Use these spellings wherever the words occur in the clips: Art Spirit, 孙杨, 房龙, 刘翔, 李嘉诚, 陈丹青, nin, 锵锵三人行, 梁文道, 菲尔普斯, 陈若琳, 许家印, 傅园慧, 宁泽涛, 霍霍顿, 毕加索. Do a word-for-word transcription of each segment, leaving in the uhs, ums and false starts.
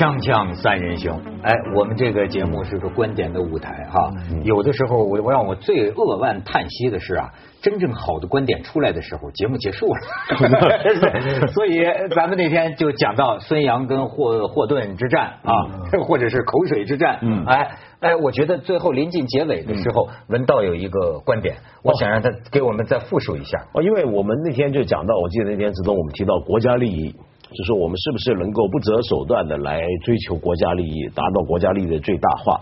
锵锵三人行，哎，我们这个节目是个观点的舞台哈。有的时候我我让我最扼腕叹息的是啊，真正好的观点出来的时候，节目结束了。所以咱们那天就讲到孙杨跟霍霍顿之战啊，或者是口水之战。嗯，哎哎，我觉得最后临近结尾的时候，文道有一个观点，我想让他给我们再复述一下。哦，因为我们那天就讲到，我记得那天子东我们提到国家利益。就说我们是不是能够不择手段的来追求国家利益，达到国家利益的最大化？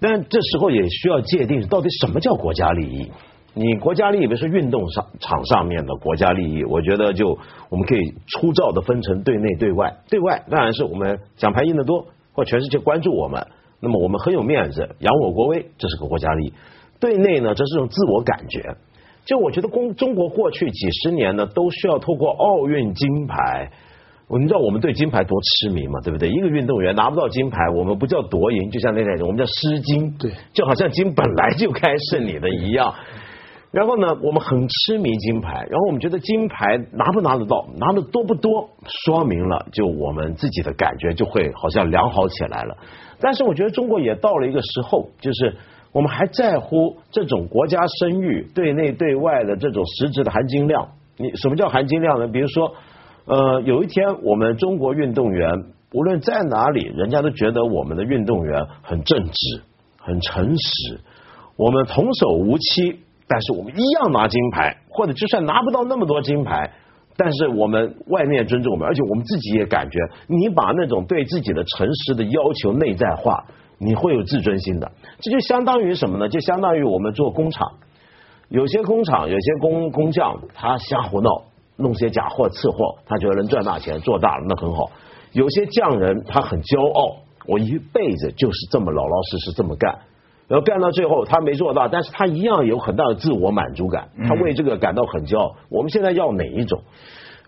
但这时候也需要界定到底什么叫国家利益。你国家利益，比如说运动上场上面的国家利益，我觉得就我们可以粗糙的分成对内对外。对外当然是我们奖牌赢得多，或全世界关注我们，那么我们很有面子，扬我国威，这是个国家利益。对内呢，这是种自我感觉。就我觉得中中国过去几十年呢，都需要透过奥运金牌，你知道我们对金牌多痴迷嘛，对不对？一个运动员拿不到金牌，我们不叫夺银，就像那种我们叫失金，对，就好像金本来就该是你的一样。然后呢，我们很痴迷金牌，然后我们觉得金牌拿不拿得到，拿得多不多，说明了就我们自己的感觉就会好像良好起来了。但是我觉得中国也到了一个时候，就是。我们还在乎这种国家声誉对内对外的这种实质的含金量。你什么叫含金量呢？比如说呃，有一天我们中国运动员无论在哪里，人家都觉得我们的运动员很正直很诚实，我们童叟无欺，但是我们一样拿金牌，或者就算拿不到那么多金牌，但是我们外面尊重我们，而且我们自己也感觉你把那种对自己的诚实的要求内在化，你会有自尊心的。这就相当于什么呢？就相当于我们做工厂，有些工厂有些工工匠他瞎胡闹，弄些假货次货，他觉得能赚大钱，做大了那很好。有些匠人他很骄傲，我一辈子就是这么老老实实这么干，然后干到最后他没做到，但是他一样有很大的自我满足感，他为这个感到很骄傲。我们现在要哪一种？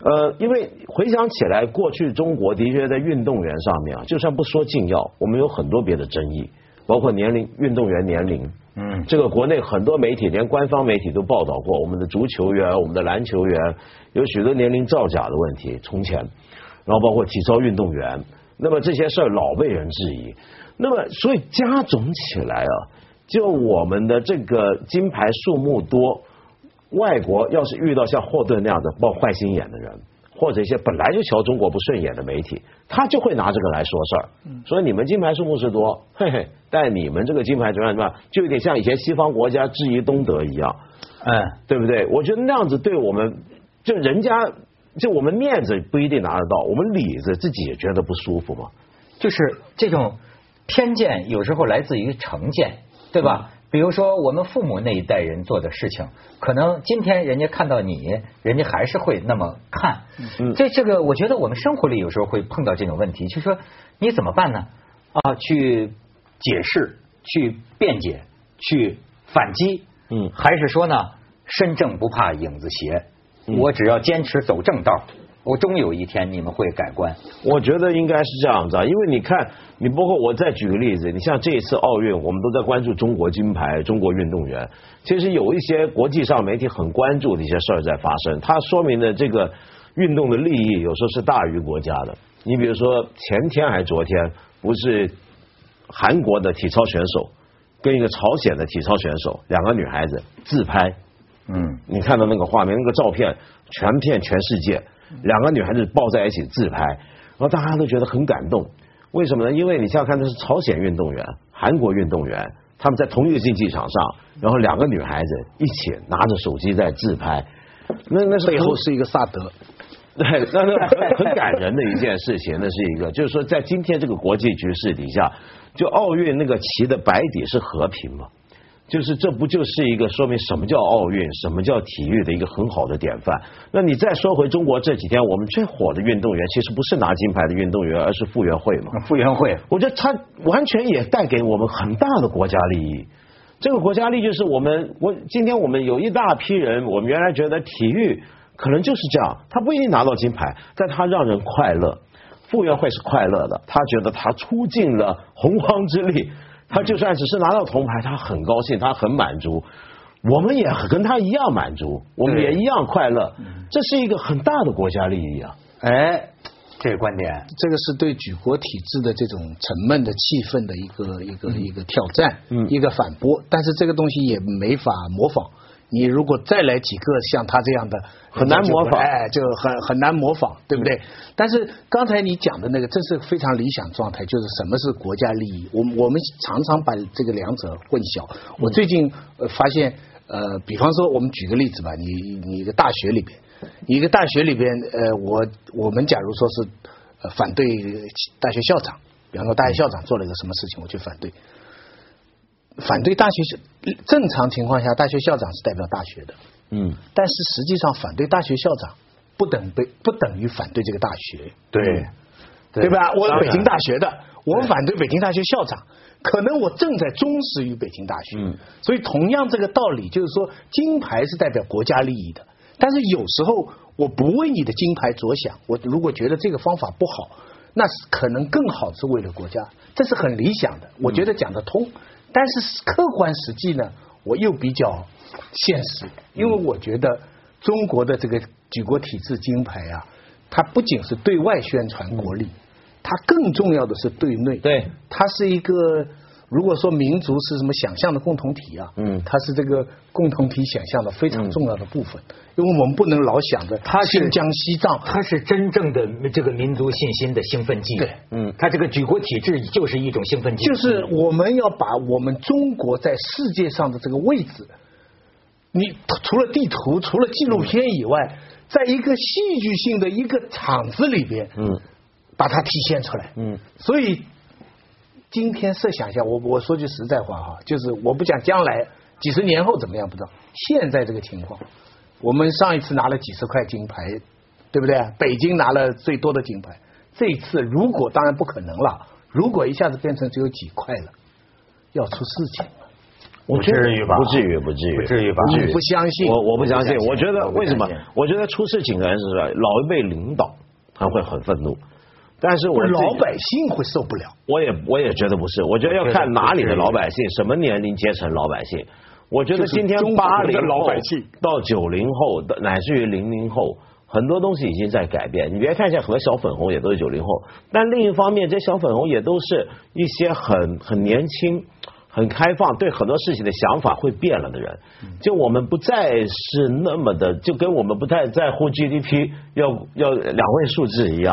呃，因为回想起来，过去中国的确在运动员上面啊，就算不说禁药，我们有很多别的争议，包括年龄，运动员年龄，嗯，这个国内很多媒体，连官方媒体都报道过，我们的足球员、我们的篮球员有许多年龄造假的问题，从前，然后包括体操运动员，那么这些事儿老被人质疑，那么所以加总起来啊，就我们的这个金牌数目多。外国要是遇到像霍顿那样的抱坏心眼的人，或者一些本来就瞧中国不顺眼的媒体，他就会拿这个来说事儿。所以你们金牌数目是多，嘿嘿，但你们这个金牌怎么样，就有点像以前西方国家质疑东德一样，嗯，对不对？我觉得那样子对我们，就人家就我们面子不一定拿得到，我们里子自己也觉得不舒服嘛。就是这种偏见有时候来自于成见，对吧？嗯，比如说我们父母那一代人做的事情，可能今天人家看到你，人家还是会那么看。这这个我觉得我们生活里有时候会碰到这种问题，就是说你怎么办呢？啊，去解释，去辩解，去反击，嗯，还是说呢，身正不怕影子斜，我只要坚持走正道，我终有一天你们会改观。我觉得应该是这样子啊，因为你看，你包括我再举个例子，你像这一次奥运，我们都在关注中国金牌、中国运动员，其实有一些国际上媒体很关注的一些事儿在发生，它说明的这个运动的利益有时候是大于国家的。你比如说前天还昨天，不是韩国的体操选手跟一个朝鲜的体操选手，两个女孩子自拍，嗯，你看到那个画面、那个照片，全片全世界。两个女孩子抱在一起自拍，然后大家都觉得很感动。为什么呢？因为你想想看，这是朝鲜运动员、韩国运动员，他们在同一个竞技场上，然后两个女孩子一起拿着手机在自拍，那那是背后是一个萨德，对，那那很感人的一件事情。那是一个，就是说在今天这个国际局势底下，就奥运那个旗的白底是和平嘛。就是这不就是一个说明什么叫奥运，什么叫体育的一个很好的典范。那你再说回中国这几天，我们最火的运动员其实不是拿金牌的运动员，而是傅园慧嘛。傅园慧，我觉得他完全也带给我们很大的国家利益。这个国家利益就是我们，我今天我们有一大批人，我们原来觉得体育可能就是这样，他不一定拿到金牌，但他让人快乐。傅园慧是快乐的，他觉得他出尽了洪荒之力。他就算只是拿到铜牌，他很高兴，他很满足，我们也跟他一样满足，我们也一样快乐，这是一个很大的国家利益啊。哎，这个观点，这个是对举国体制的这种沉闷的气氛的一个一个、嗯、一个挑战、嗯，一个反驳。但是这个东西也没法模仿。你如果再来几个像他这样的，很难模仿，哎，就很很难模仿，对不对？嗯、但是刚才你讲的那个，这是非常理想状态，就是什么是国家利益？我我们常常把这个两者混淆。我最近、呃、发现，呃，比方说我们举个例子吧，你你一个大学里边，一个大学里边，呃，我我们假如说是、呃、反对大学校长，比方说大学校长做了一个什么事情，我去反对。反对大学，正常情况下大学校长是代表大学的，嗯，但是实际上反对大学校长不等被不等于反对这个大学，对，对, 对吧？我北京大学的，我反对北京大学校长，可能我正在忠实于北京大学，嗯，所以同样这个道理，就是说金牌是代表国家利益的，但是有时候我不为你的金牌着想，我如果觉得这个方法不好，那可能更好是为了国家，这是很理想的，我觉得讲得通。嗯，但是客观实际呢，我又比较现实，因为我觉得中国的这个举国体制金牌啊，它不仅是对外宣传国力，它更重要的是对内。对，它是一个，如果说民族是什么想象的共同体啊，嗯，它是这个共同体想象的非常重要的部分，嗯，因为我们不能老想着它是新疆西藏，它是真正的这个民族信心的兴奋剂。对，嗯，它这个举国体制就是一种兴奋剂，就是我们要把我们中国在世界上的这个位置，你除了地图、除了纪录片以外，在一个戏剧性的一个场子里边，嗯，把它体现出来，嗯，所以。今天设想一下，我我说句实在话哈，就是我不讲将来几十年后怎么样不知道，现在这个情况，我们上一次拿了几十块金牌，对不对？北京拿了最多的金牌，这一次如果当然不可能了，如果一下子变成只有几块了，要出事情了。不至于吧？不至于，不至于，不至于吧？你不相信？我我不相信。我觉得为什么？我觉得出事情的人是老一辈领导，他会很愤怒。但是我老百姓会受不了，我也我也觉得不是，我觉得要看哪里的老百姓，什么年龄阶层老百姓。我觉得今天八零后到九零后，乃至于零零后，很多东西已经在改变。你别看现在很多小粉红也都是九零后，但另一方面，这小粉红也都是一些很很年轻、很开放，对很多事情的想法会变了的人。就我们不再是那么的，就跟我们不太在乎 G D P 要要两位数字一样。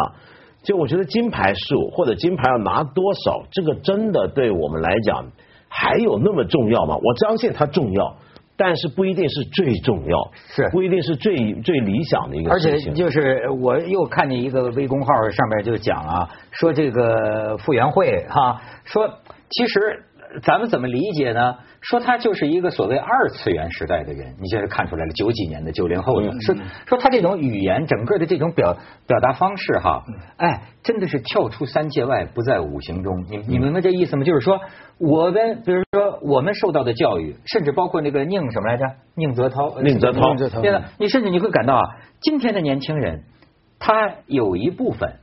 就我觉得金牌数或者金牌要拿多少，这个真的对我们来讲还有那么重要吗？我相信它重要，但是不一定是最重要，是不一定是最最理想的一个事情。而且就是我又看见一个微公号上面就讲啊，说这个傅园慧哈，说其实咱们怎么理解呢？说他就是一个所谓二次元时代的人，你现在看出来了，九几年的九零后的，嗯、说说他这种语言，整个的这种表表达方式哈，哎，真的是跳出三界外，不在五行中。你你明白这意思吗？就是说，我们比如说我们受到的教育，甚至包括那个宁什么来着，宁泽涛，宁泽涛，对了，你甚至你会感到啊，今天的年轻人，他有一部分。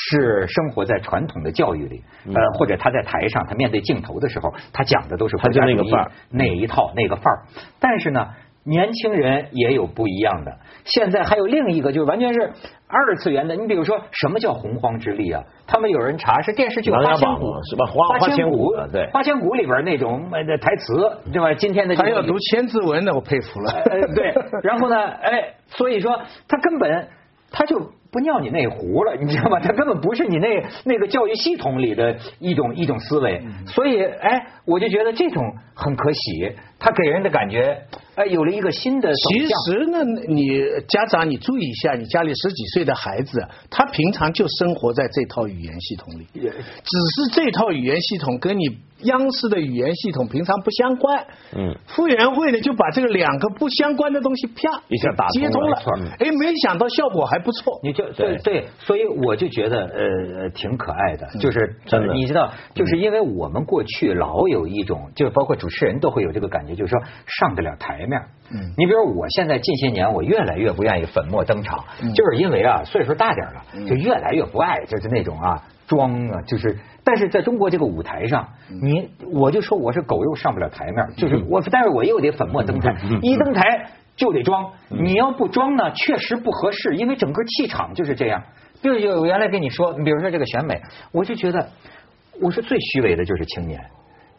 是生活在传统的教育里，呃，或者他在台上，他面对镜头的时候，他讲的都是国家主义那一套那个范儿。但是呢，年轻人也有不一样的。现在还有另一个，就是完全是二次元的。你比如说，什么叫洪荒之力啊？他们有人查是电视剧《花千骨》是吧？花花千骨对，《花千骨》里边那种台词，对吧？今天的还要读千字文呢，我佩服了。对，然后呢，哎，所以说他根本他就。不尿你那壶了，你知道吗？它根本不是你那那个教育系统里的一种一种思维，所以哎，我就觉得这种很可喜，它给人的感觉哎有了一个新的。其实呢，你家长你注意一下，你家里十几岁的孩子，他平常就生活在这套语言系统里，只是这套语言系统跟你央视的语言系统平常不相关。嗯，傅园慧呢就把这个两个不相关的东西啪一下打接通了，哎，没想到效果还不错。你就对对，所以我就觉得呃挺可爱的，就是真的，你知道，就是因为我们过去老有一种，就包括主持人都会有这个感觉，就是说上得了台面。嗯，你比如我现在近些年我越来越不愿意粉墨登场，就是因为啊岁数大点了，就越来越不爱就是那种啊装啊，就是。但是在中国这个舞台上，你我就说我是狗肉上不了台面，就是我，但是我又得粉墨登台，一登台就得装，你要不装呢，确实不合适，因为整个气场就是这样。比如有原来跟你说，你比如说这个选美，我就觉得，我说最虚伪的就是青年，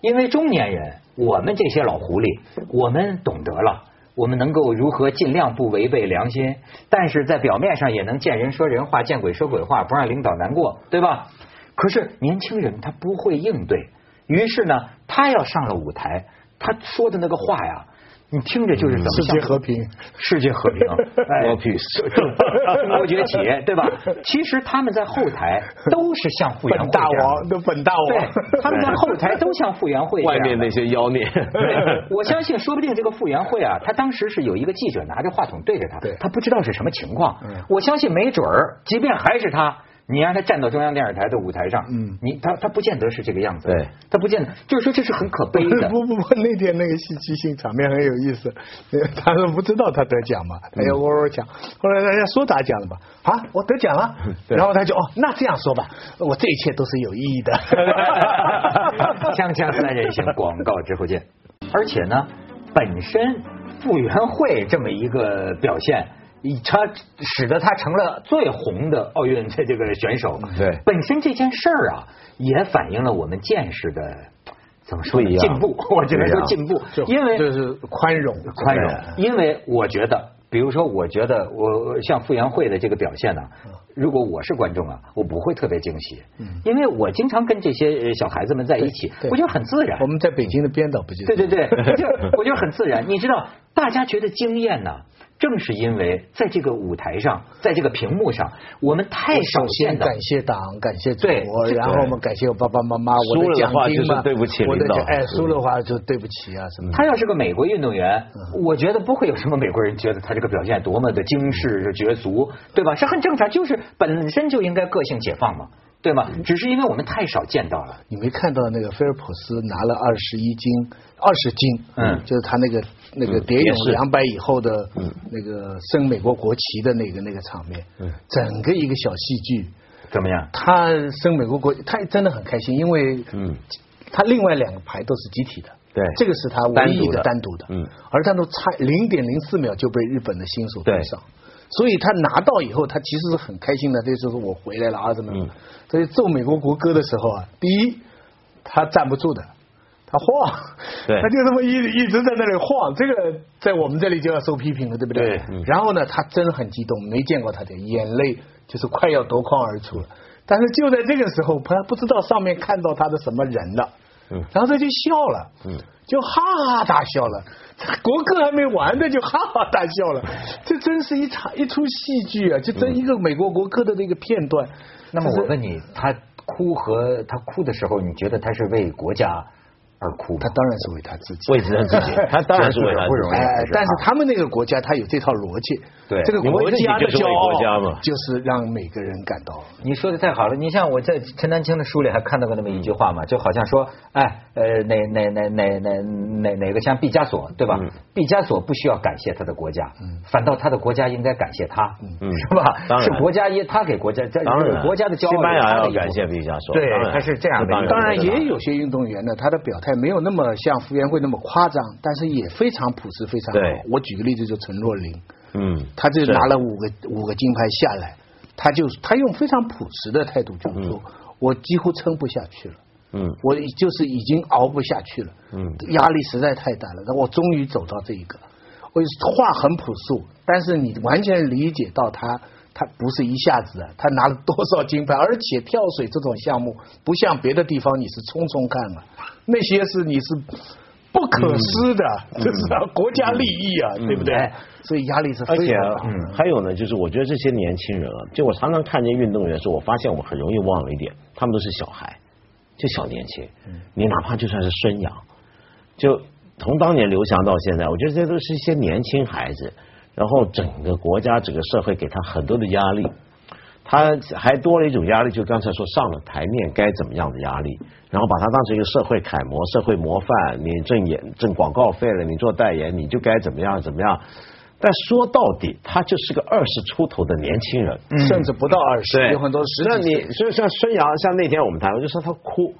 因为中年人，我们这些老狐狸，我们懂得了，我们能够如何尽量不违背良心，但是在表面上也能见人说人话，见鬼说鬼话，不让领导难过，对吧？可是年轻人他不会应对，于是呢，他要上了舞台，他说的那个话呀。你听着就是怎么世界和平，世界和平 ，world peace， 中国崛起，对吧？其实他们在后台都是像傅园慧这样的，本大王都本大王，对，他们在后台都像傅园慧这样的。外面那些妖孽，对，我相信说不定这个傅园慧啊，他当时是有一个记者拿着话筒对着他，他不知道是什么情况。我相信没准儿，即便还是他。你让他站到中央电视台的舞台上，嗯，你他他不见得是这个样子，对，他不见得，就是说这是很可悲的。不不不，那天那个戏剧性场面很有意思，他说不知道他得奖嘛，他要喔喔讲，后来大家说咋奖了吧？啊，我得奖了，然后他就哦，那这样说吧，我这一切都是有意义的。锵锵三人行，广告之后见。而且呢，本身傅园慧这么一个表现。他使得他成了最红的奥运的这个选手，对，本身这件事儿啊，也反映了我们见识的怎么说进步，我觉得说进步，因为就是宽容宽容，因为我觉得，比如说，我觉得我像傅园慧的这个表现呢、啊，如果我是观众啊，我不会特别惊喜，因为我经常跟这些小孩子们在一起，我觉得很自然。我们在北京的编导不就对对对，我就我觉得很自然。你知道，大家觉得惊艳呢、啊。正是因为在这个舞台上，在这个屏幕上，我们太少见到。感谢党，感谢祖国，然后我们感谢我爸爸妈妈。我的奖金嘛，对不起领导。哎，输了话就对不起啊什么。他要是个美国运动员，我觉得不会有什么美国人觉得他这个表现多么的惊世绝俗，对吧？是很正常，就是本身就应该个性解放嘛。对吗？只是因为我们太少见到了。你没看到那个菲尔普斯拿了二十一斤，二十斤，嗯，就是他那个那个蝶泳两百以后的那个升美国国旗的那个那个场面，嗯，整个一个小戏剧怎么样？他升美国国，他真的很开心，因为嗯，他另外两个牌都是集体的。对，这个是他唯一的单独的，嗯，而他都差零点零四秒就被日本的新手追上。所以他拿到以后，他其实是很开心的。这就是我回来了啊，怎么？所以奏美国国歌的时候啊，第一他站不住的，他晃，他就这么一一直在那里晃。这个在我们这里就要受批评了，对不对？对嗯、然后呢，他真的很激动，没见过他的眼泪就是快要夺眶而出了。但是就在这个时候，他不知道上面看到他的什么人了，嗯、然后他就笑了。嗯就哈哈大笑了，国歌还没完呢，就哈哈大笑了。这真是一场一出戏剧啊！就这一个美国国歌的那个片段。嗯、那么我问你，他哭和他哭的时候，你觉得他是为国家而哭吗？他当然是为他自己，为他自己，他当然是为他自己。哎，但是他们那个国家，他有这套逻辑。对，这个国家的骄傲就是让每个人感到。你说的太好了，你像我在陈丹青的书里还看到过那么一句话嘛，就好像说，哎，呃，哪哪哪哪哪哪哪个像毕加索对吧？毕加索不需要感谢他的国家，反倒他的国家应该感谢他，是吧？是国家也他给国家，当然国家的骄傲。西班牙要感谢毕加索，对，他是这样的。当然也有些运动员呢，他的表态。没有那么像傅园慧那么夸张，但是也非常朴实，非常好。我举个例子，就陈若琳，嗯，他就拿了五个五个金牌下来，他就他用非常朴实的态度就说，嗯、我几乎撑不下去了，嗯，我就是已经熬不下去了，嗯，压力实在太大了，那我终于走到这一个，我话很朴素，但是你完全理解到他。他不是一下子啊，他拿了多少金牌，而且跳水这种项目不像别的地方你是冲冲看啊，那些是你是不可思的，嗯、这是、啊嗯、国家利益啊，嗯、对不对？嗯、所以压力是非常大。而且、啊嗯、还有呢，就是我觉得这些年轻人啊，就我常常看见运动员说，我发现我很容易忘了一点，他们都是小孩，就小年轻，你哪怕就算是孙杨，就从当年刘翔到现在，我觉得这都是一些年轻孩子。然后整个国家整个社会给他很多的压力，他还多了一种压力，就刚才说上了台面该怎么样的压力，然后把他当成一个社会楷模、社会模范，你挣演挣广告费了，你做代言，你就该怎么样怎么样。但说到底，他就是个二十出头的年轻人，嗯、甚至不到二十，有很多十几岁。那你所以像孙杨，像那天我们谈，我就说他哭。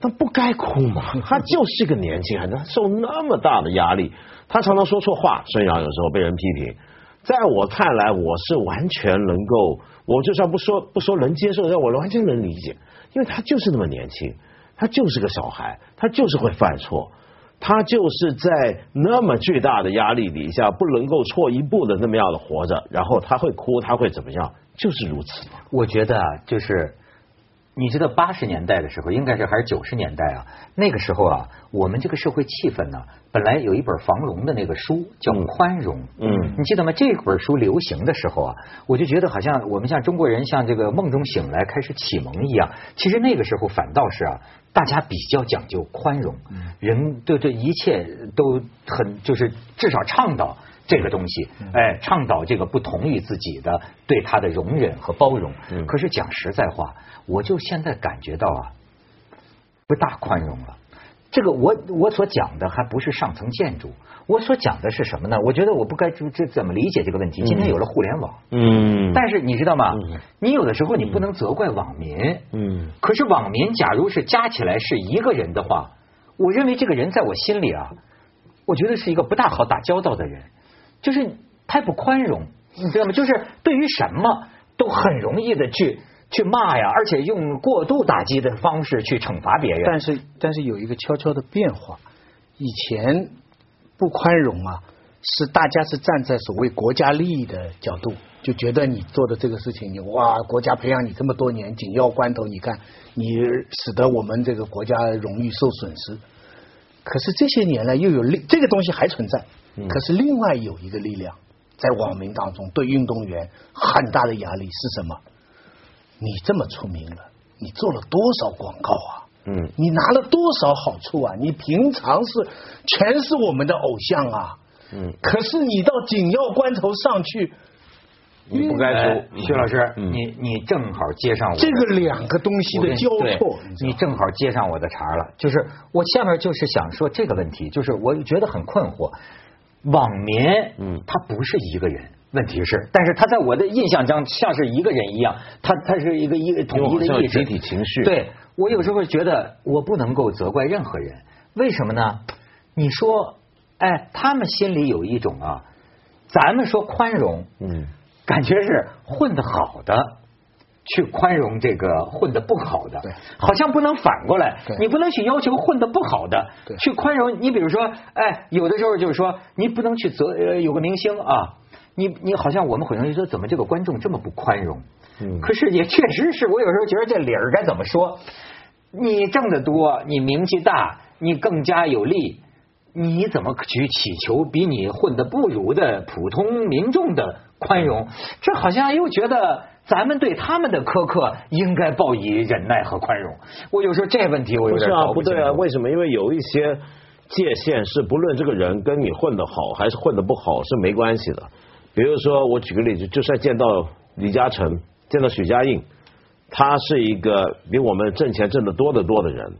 他不该哭嘛，他就是个年轻人，他受那么大的压力，他常常说错话，孙杨有时候被人批评，在我看来，我是完全能够我就算不说不说能接受，让我完全能理解，因为他就是那么年轻，他就是个小孩，他就是会犯错，他就是在那么巨大的压力底下不能够错一步的那么样的活着，然后他会哭，他会怎么样，就是如此。我觉得啊，就是你知道八十年代的时候，应该是还是九十年代啊，那个时候啊，我们这个社会气氛呢、啊，本来有一本房龙的那个书叫《宽容》，嗯，你记得吗？这本书流行的时候啊，我就觉得好像我们像中国人像这个梦中醒来开始启蒙一样，其实那个时候反倒是啊，大家比较讲究宽容，人对对一切都很就是至少倡导。这个东西，哎，倡导这个不同于自己的对他的容忍和包容。可是讲实在话，我就现在感觉到啊，不大宽容了。这个我我所讲的还不是上层建筑，我所讲的是什么呢？我觉得我不该这这怎么理解这个问题。今天有了互联网，嗯，但是你知道吗？你有的时候你不能责怪网民，嗯，可是网民假如是加起来是一个人的话，我认为这个人在我心里啊，我觉得是一个不大好打交道的人。就是太不宽容，你知道吗？就是对于什么都很容易的去去骂呀，而且用过度打击的方式去惩罚别人。但是但是有一个悄悄的变化，以前不宽容啊，是大家是站在所谓国家利益的角度，就觉得你做的这个事情，你哇，国家培养你这么多年，紧要关头你干，你使得我们这个国家荣誉受损失。可是这些年来又有这个东西还存在。可是另外有一个力量在网民当中对运动员很大的压力是什么？你这么出名了，你做了多少广告啊，嗯，你拿了多少好处啊，你平常是全是我们的偶像啊，嗯，可是你到紧要关头上去你不该说、嗯、薛老师、嗯、你你正好接上我这个两个东西的交错，你正好接上我的茬了。就是我下面就是想说这个问题，就是我觉得很困惑，网民，嗯，他不是一个人，问题是，但是他在我的印象中像是一个人一样，他他是一个一个统一的意识，集体情绪。对，我有时候觉得我不能够责怪任何人，为什么呢？你说，哎，他们心里有一种啊，咱们说宽容，嗯，感觉是混得好的去宽容这个混得不好的，好像不能反过来，你不能去要求混得不好的去宽容。你比如说，哎，有的时候就是说，你不能去责、呃、有个明星啊，你你好像我们很容易说，怎么这个观众这么不宽容？嗯，可是也确实是我有时候觉得这理儿该怎么说？你挣得多，你名气大，你更加有利，你怎么去祈求比你混得不如的普通民众的宽容？这好像又觉得。咱们对他们的苛刻应该报以忍耐和宽容。我有时候这问题我有点搞不清楚。不是啊，不对啊，为什么？因为有一些界限是不论这个人跟你混得好还是混得不好是没关系的。比如说，我举个例子，就算见到李嘉诚，见到许家印，他是一个比我们挣钱挣得多得多的人，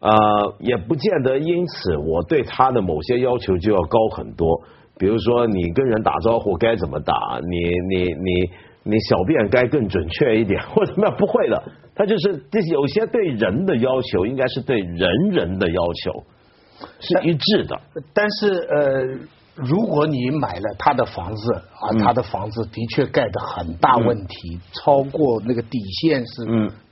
呃，也不见得因此我对他的某些要求就要高很多。比如说，你跟人打招呼该怎么打，你你你。你小便该更准确一点，或者那不会的，他就是有些对人的要求，应该是对人人的要求是一致的。但是呃，如果你买了他的房子啊，嗯、他的房子的确盖得很大问题，嗯、超过那个底线是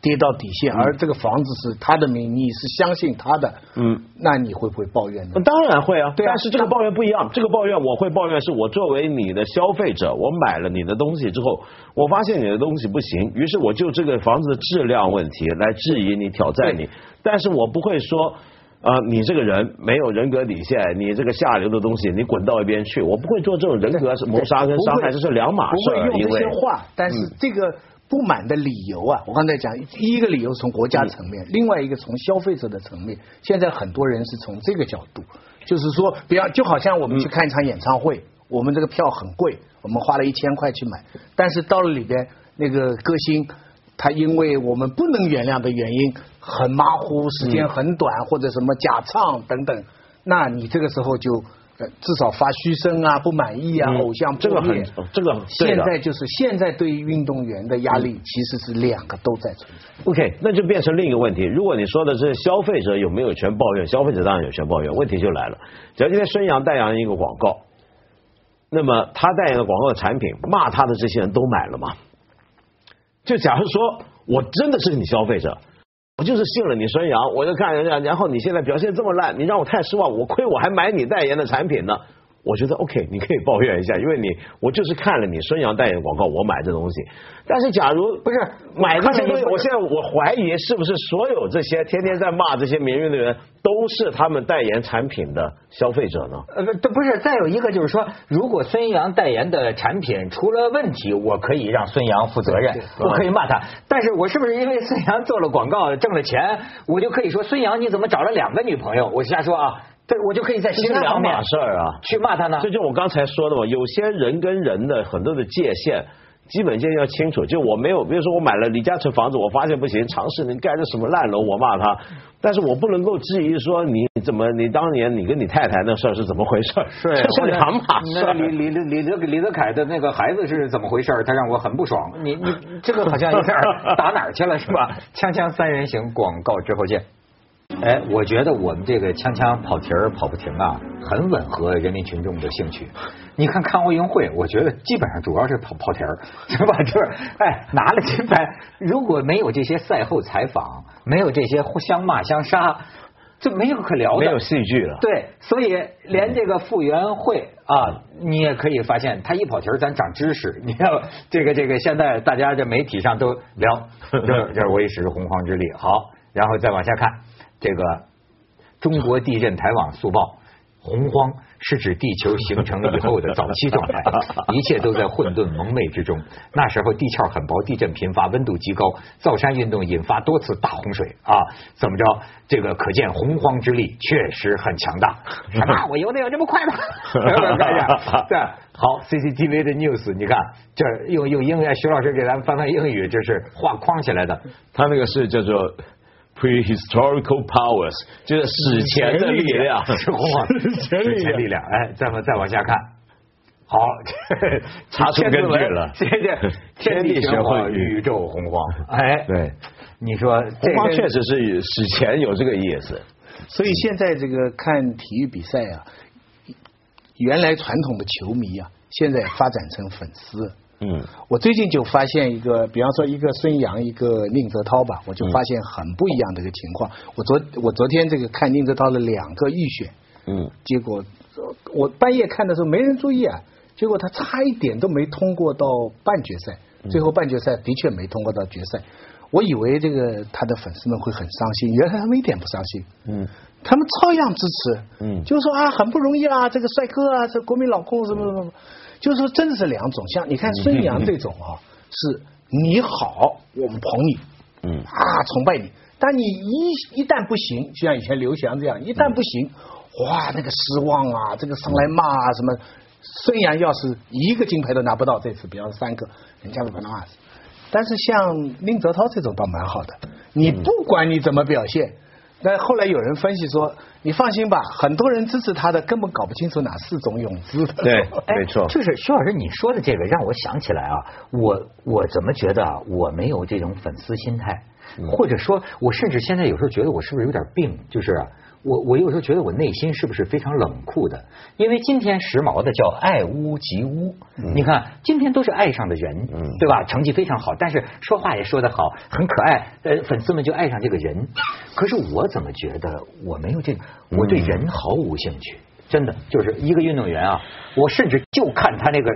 跌到底线，嗯、而这个房子是他的名，你是相信他的，嗯，那你会不会抱怨呢？当然会啊，对啊，但是这个抱怨不一样，这个抱怨我会抱怨是我作为你的消费者，我买了你的东西之后，我发现你的东西不行，于是我就这个房子的质量问题来质疑你、挑战你，但是我不会说。啊、呃，你这个人没有人格底线，你这个下流的东西，你滚到一边去！我不会做这种人格谋杀跟伤害，这是两码事。不会用这些话，但是这个不满的理由啊，嗯、我刚才讲，第一个理由是从国家层面，嗯、另外一个从消费者的层面。现在很多人是从这个角度，就是说，不要就好像我们去看一场演唱会，嗯、我们这个票很贵，我们花了一千块去买，但是到了里边那个歌星。他因为我们不能原谅的原因，很马虎，时间很短，或者什么假唱等等，那你这个时候就至少发嘘声啊，不满意啊，偶像破灭，这个现在就是现在对于运动员的压力其实是两个都在存在。OK， 那就变成另一个问题。如果你说的是消费者有没有权抱怨，消费者当然有权抱怨。问题就来了，假如今天孙杨代言一个广告，那么他代言的广告的产品，骂他的这些人都买了吗？就假如说我真的是你消费者，我就是信了你孙杨，我就看人家，然后你现在表现这么烂，你让我太失望，我亏我还买你代言的产品呢。我觉得 OK， 你可以抱怨一下，因为你我就是看了你孙杨代言广告，我买这东西。但是假如不是买这些东西，我现在我怀疑是不是所有这些天天在骂这些名誉的人都是他们代言产品的消费者呢？呃，不是，再有一个就是说，如果孙杨代言的产品出了问题，我可以让孙杨负责任，我可以骂他。但是我是不是因为孙杨做了广告挣了钱，我就可以说孙杨你怎么找了两个女朋友？我瞎说啊。对，我就可以在其他方面去骂他呢。这就我刚才说的嘛，有些人跟人的很多的界限，基本界限要清楚。就我没有，比如说我买了李嘉诚房子，我发现不行，长市你盖的什么烂楼，我骂他，但是我不能够质疑说你怎么，你当年你跟你太太那事儿是怎么回事？是，这是两码事。李李李德李德凯的那个孩子是怎么回事？他让我很不爽。你你这个好像有点打哪儿去了是吧？锵锵三人行广告之后见。哎，我觉得我们这个锵锵跑题儿跑不停啊，很吻合人民群众的兴趣。你看看奥运会，我觉得基本上主要是跑跑题儿，是吧？就是哎，拿了金牌，如果没有这些赛后采访，没有这些相骂相杀，这没有可聊的，没有戏剧了。对，所以连这个傅园慧啊，你也可以发现，他一跑题儿，咱长知识。你看这个这个，现在大家在媒体上都聊，这这我一时洪荒之力。好，然后再往下看。这个中国地震台网速报，洪荒是指地球形成以后的早期状态，一切都在混沌蒙昧之中。那时候地壳很薄，地震频发，温度极高，造山运动引发多次大洪水啊！怎么着？这个可见洪荒之力确实很强大。什么？我游得有这么快吗？对，好 ，C C T V 的 news， 你看这用用英语，徐老师给咱们翻翻英语，这是画框起来的。他那个是叫做。Prehistorical powers 就是史前的力量，史前力 量, 力量。哎，再往再往下看，好，查出根据了。这这天地玄黄，宇宙洪荒。哎，对，你说洪荒确实是史前有这个意思。所以现在这个看体育比赛啊，原来传统的球迷啊，现在发展成粉丝。嗯，我最近就发现一个，比方说一个孙杨，一个宁泽涛吧，我就发现很不一样的一个情况。嗯、我昨我昨天这个看宁泽涛的两个预选，嗯，结果我半夜看的时候没人注意啊，结果他差一点都没通过到半决赛，最后半决赛的确没通过到决赛。我以为这个他的粉丝们会很伤心，原来他们一点不伤心，嗯，他们照样支持，嗯，就是说啊很不容易啊，这个帅哥啊，这国民老公什么什么。嗯就是说，真的是两种，像你看孙杨这种啊，是你好，我们捧你，嗯啊，崇拜你。但你一一旦不行，就像以前刘翔这样，一旦不行，哇，那个失望啊，这个上来骂啊什么。孙杨要是一个金牌都拿不到，这次比方三个，人家都把他骂死。但是像宁泽涛这种倒蛮好的，你不管你怎么表现。但后来有人分析说，你放心吧，很多人支持他的根本搞不清楚哪四种泳姿的。对，没错。就是徐老师你说的这个让我想起来啊，我我怎么觉得啊，我没有这种粉丝心态，或者说，我甚至现在有时候觉得我是不是有点病，就是啊。我我有时候觉得我内心是不是非常冷酷的？因为今天时髦的叫爱屋及乌，你看今天都是爱上的人，对吧？成绩非常好，但是说话也说得好，很可爱，呃，粉丝们就爱上这个人。可是我怎么觉得我没有这个？我对人毫无兴趣，真的就是一个运动员啊，我甚至就看他那个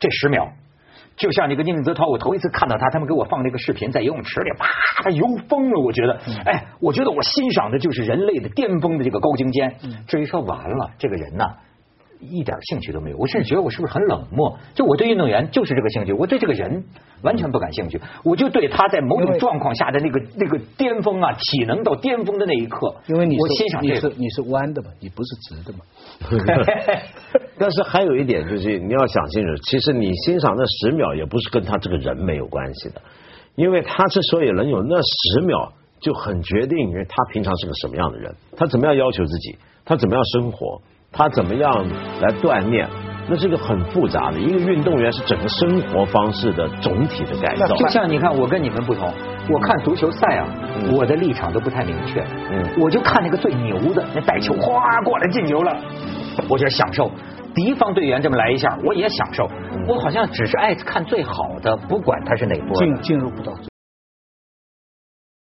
这十秒。就像那个宁泽涛，我头一次看到他，他们给我放那个视频，在游泳池里啪，他游疯了。我觉得，哎，我觉得我欣赏的就是人类的巅峰的这个高精尖。至于说完了，这个人呐、啊，一点兴趣都没有。我甚至觉得我是不是很冷漠？就我对运动员就是这个兴趣，我对这个人完全不感兴趣。我就对他在某种状况下的那个那个巅峰啊，体能到巅峰的那一刻，因为你是我欣赏、这个、你是你是弯的嘛，你不是直的嘛。但是还有一点就是你要想清楚，其实你欣赏那十秒也不是跟他这个人没有关系的，因为他之所以能有那十秒，就很决定于他平常是个什么样的人，他怎么样要求自己，他怎么样生活，他怎么样来锻炼，那是一个很复杂的。一个运动员是整个生活方式的总体的改造。就像你看，我跟你们不同，我看足球赛啊，嗯、我的立场都不太明确。嗯，我就看那个最牛的，那带球哗过来进球了，我就享受。敌方队员这么来一下，我也享受。我好像只是爱看最好的，不管他是哪波。进进入不到。